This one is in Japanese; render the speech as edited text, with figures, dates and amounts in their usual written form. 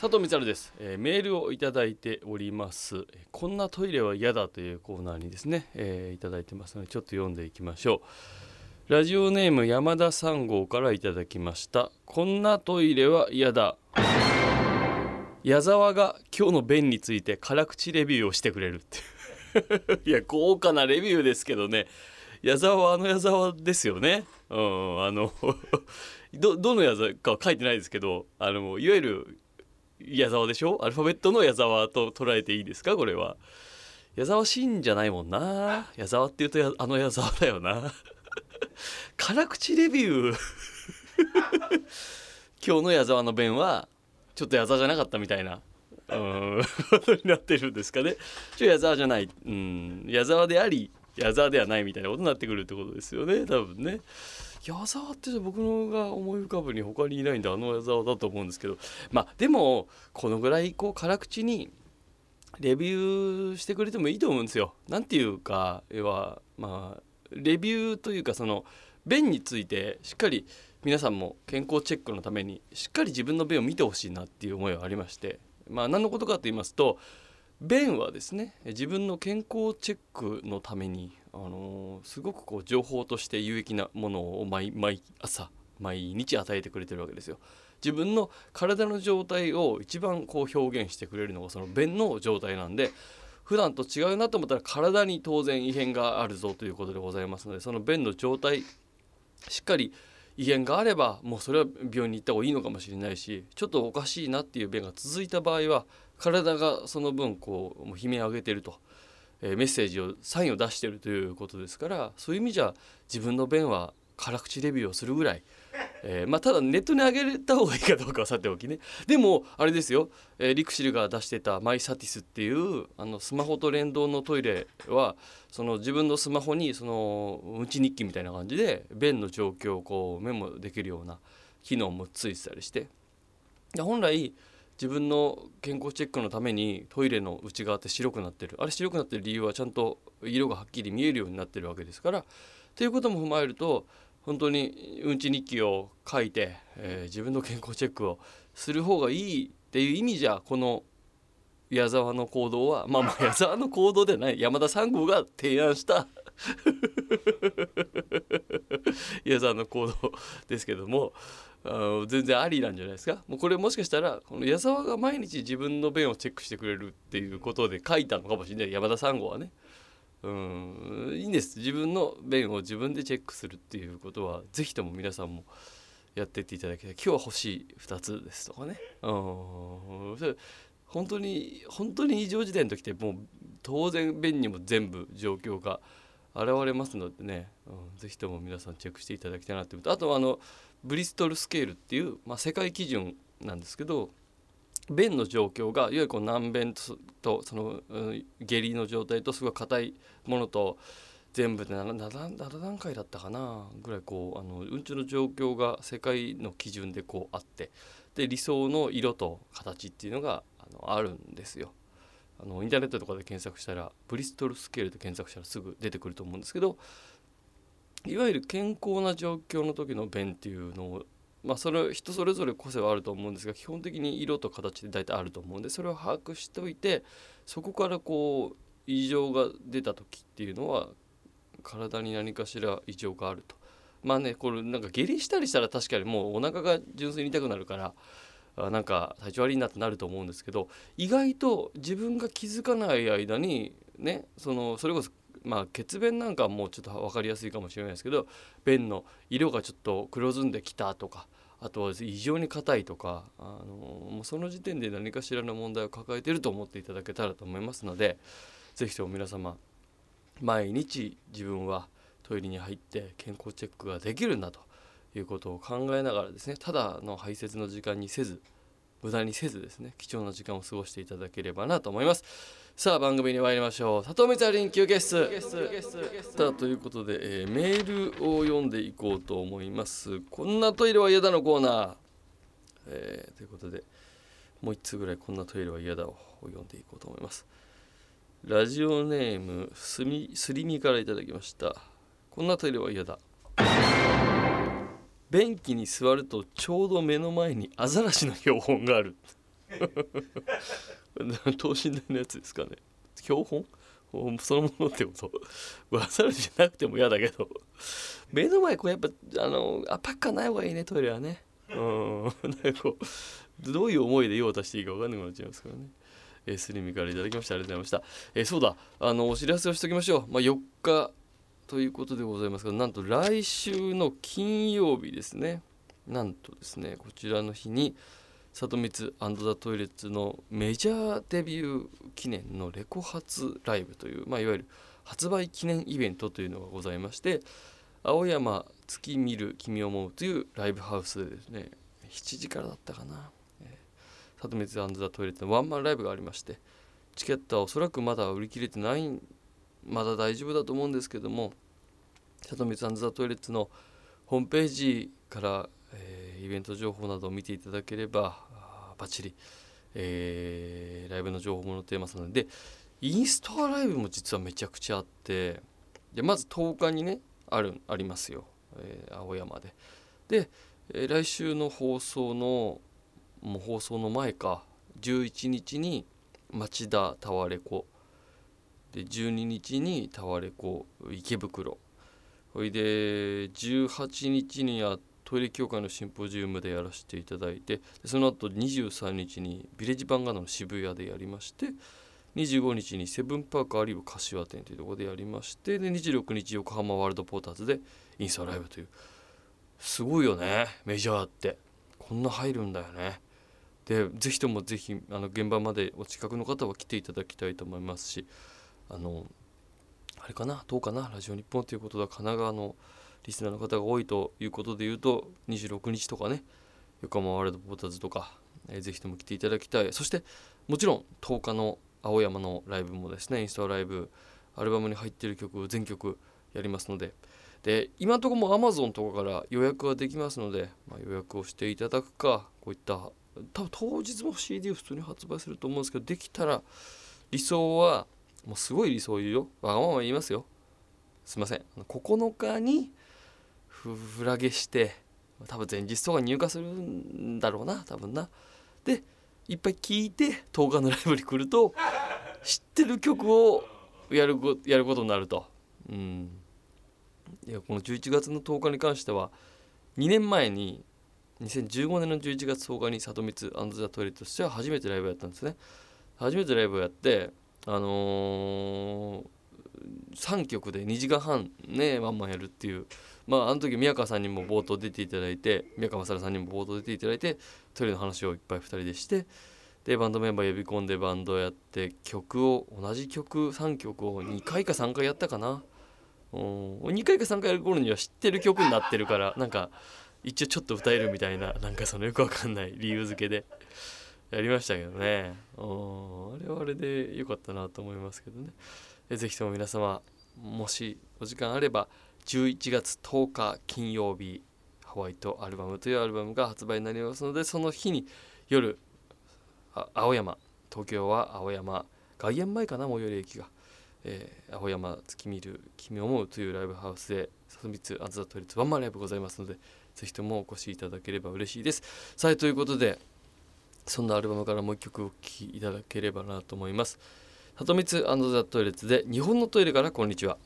佐藤光です、メールをいただいております。こんなトイレは嫌だというコーナーにですね、いただいてますのでちょっと読んでいきましょう。ラジオネーム山田3号からいただきました。こんなトイレは嫌だ。矢沢が今日の便について辛口レビューをしてくれるっていや豪華なレビューですけどね。矢沢はあの矢沢ですよね、うん、どの矢沢かは書いてないですけど、いわゆる矢沢でしょ。アルファベットの矢沢と捉えていいですか。これは矢沢真じゃないもんな。矢沢って言うとあの矢沢だよな辛口レビュー今日の矢沢の弁はちょっと矢沢じゃなかったみたいなことになってるんですかね。矢沢じゃない、うん、矢沢であり矢沢ではないみたいなことになってくるってことですよね、多分ね。矢沢って僕のが思い浮かぶに他にいないんで、あの矢沢だと思うんですけど、まあでもこのぐらいこう辛口にレビューしてくれてもいいと思うんですよ。なんていうかは、まあレビューというか、その便についてしっかり皆さんも健康チェックのためにしっかり自分の便を見てほしいなっていう思いはありまして、まあ、何のことかと言いますと、便はですね、自分の健康チェックのために、すごくこう情報として有益なものを毎日与えてくれてるわけですよ。自分の体の状態を一番こう表現してくれるのがその便の状態なんで、普段と違うなと思ったら体に当然異変があるぞということでございますので、その便の状態しっかり異変があればもうそれは病院に行った方がいいのかもしれないし、ちょっとおかしいなっていう便が続いた場合は体がその分こう悲鳴を上げていると、メッセージをサインを出しているということですから、そういう意味じゃ自分の便は辛口レビューをするぐらい、まあ、ただネットに上げた方がいいかどうかはさておきね。でもあれですよ、リクシルが出してたマイサティスっていうスマホと連動のトイレは、その自分のスマホにそのうんち日記みたいな感じで便の状況をこうメモできるような機能もついてたりして、本来自分の健康チェックのためにトイレの内側って白くなってる、あれ白くなってる理由はちゃんと色がはっきり見えるようになってるわけですから、ということも踏まえると本当にうんち日記を書いて、自分の健康チェックをする方がいいっていう意味じゃ、この矢沢の行動は、まあまあ矢沢の行動ではない山田3号が提案した矢沢の行動ですけども、全然ありなんじゃないですか。もうこれもしかしたらこの矢沢が毎日自分の便をチェックしてくれるっていうことで書いたのかもしれない、山田3号はね。うん、いいんです。自分の便を自分でチェックするっていうことはぜひとも皆さんもやってっていただきたい。今日は星2つですとかね、本当に異常事態の時ってもう当然便にも全部状況が現れますのでね、ぜひとも皆さんチェックしていただきたいなということ。あとはブリストルスケールっていう、まあ、世界基準なんですけど、便の状況がいわゆるこう軟便とその、下痢の状態とすごい硬いものと全部で 7段階だったかなぐらいこううんちの状況が世界の基準でこうあって、で理想の色と形っていうのがあるんですよ。インターネットとかで検索したらブリストルスケールで検索したらすぐ出てくると思うんですけど、いわゆる健康な状況の時の便っていうのを、まあ、それ人それぞれ個性はあると思うんですが、基本的に色と形で大体あると思うんで、それを把握しておいて、そこからこう異常が出た時っていうのは体に何かしら異常があると。まあね、これなんか下痢したりしたら確かにもうお腹が純粋に痛くなるからなんか体調悪いなってなると思うんですけど、意外と自分が気づかない間にね、それこそまあ、血便なんかはもうちょっと分かりやすいかもしれないですけど、便の色がちょっと黒ずんできたとか、あとは異常に硬いとか、もうその時点で何かしらの問題を抱えていると思っていただけたらと思いますので、ぜひとも皆様毎日自分はトイレに入って健康チェックができるんだということを考えながらですね、ただの排泄の時間にせず、無駄にせずですね、貴重な時間を過ごしていただければなと思います。さあ番組に参りましょう。佐藤光臨休憩室ということで、メールを読んでいこうと思います。こんなトイレは嫌だのコーナー、ということでもう1つぐらいこんなトイレは嫌だを読んでいこうと思います。ラジオネームすりみからいただきました。こんなトイレは嫌だ。便器に座るとちょうど目の前にアザラシの標本がある等身大のやつですかね。標本そのものってことわざるじゃなくても嫌だけど目の前こうやっぱ圧迫感ない方がいいね、トイレはね。なんかこうどういう思いで用を足していいか分かんなくなっちゃいますからね。スリミからいただきました、ありがとうございました。そうだ、お知らせをしておきましょう。4日ということでございますが、なんと来週の金曜日ですね、なんとですね、こちらの日にサトミツ&ザトイレッツのメジャーデビュー記念のレコ発ライブという、いわゆる発売記念イベントというのがございまして、青山月見る君を思うというライブハウスでですね、7時からだったかな、サトミツ&ザトイレッツのワンマンライブがありまして、チケットはおそらくまだ売り切れてない、まだ大丈夫だと思うんですけども、サトミツ&ザトイレッツのホームページからイベント情報などを見ていただければバッチリ、ライブの情報も載っていますので、インストアライブも実はめちゃくちゃあって、でまず10日にねありますよ、青山で。で、来週の放送の前か、11日に町田タワレコで、12日にタワレコ池袋、それで18日にトイレ協会のシンポジウムでやらせていただいて、でその後23日にビレッジヴァンガードの渋谷でやりまして、25日にセブンパークアリーブ柏店というところでやりまして、で26日横浜ワールドポーターズでインスタライブという、すごいよね、メジャーってこんな入るんだよね。でぜひともぜひ現場までお近くの方は来ていただきたいと思いますし、あれかな、どうかな、ラジオ日本ということは神奈川のリスナーの方が多いということでいうと、26日とかね、横浜ワールドポーターズとか、ぜひとも来ていただきたい。そしてもちろん10日の青山のライブもですね、インスタライブ、アルバムに入っている曲全曲やりますので、で今のところも Amazon とかから予約はできますので、予約をしていただくか、こういった多分当日も CD を普通に発売すると思うんですけど、できたら理想はもうすごい理想を言うよ、わがまま言いますよ、すいません、9日にフラゲして、多分前日とか入荷するんだろうな、多分な。でいっぱい聴いて10日のライブに来ると知ってる曲をやることになると。いやこの11月の10日に関しては2年前に2015年の11月10日にサトミツ&ザトイレッツとしては初めてライブをやったんですね。初めてライブをやって3曲で2時間半ねワンマンやるっていう、あの時宮川さんにも冒頭出ていただいて、宮川雅さんにも冒頭出ていただいて、トイレの話をいっぱい2人でして、でバンドメンバー呼び込んでバンドをやって、同じ曲3曲を2回か3回やったかな、2回か3回やる頃には知ってる曲になってるから、なんか一応ちょっと歌えるみたいな、なんかそのよくわかんない理由付けでやりましたけどね。あれはあれで良かったなと思いますけどね。ぜひとも皆様、もしお時間あれば11月10日金曜日、ハワイとアルバムというアルバムが発売になりますので、その日に夜青山、東京は青山外苑前かな、最寄り駅が、青山月見る君を思うというライブハウスでサトミツ&ザトイレッツワンマンライブございますので、ぜひともお越しいただければ嬉しいです。さあということで、そんなアルバムからもう一曲お聴きいただければなと思います。サトミツ&ザトイレッツで日本のトイレからこんにちは。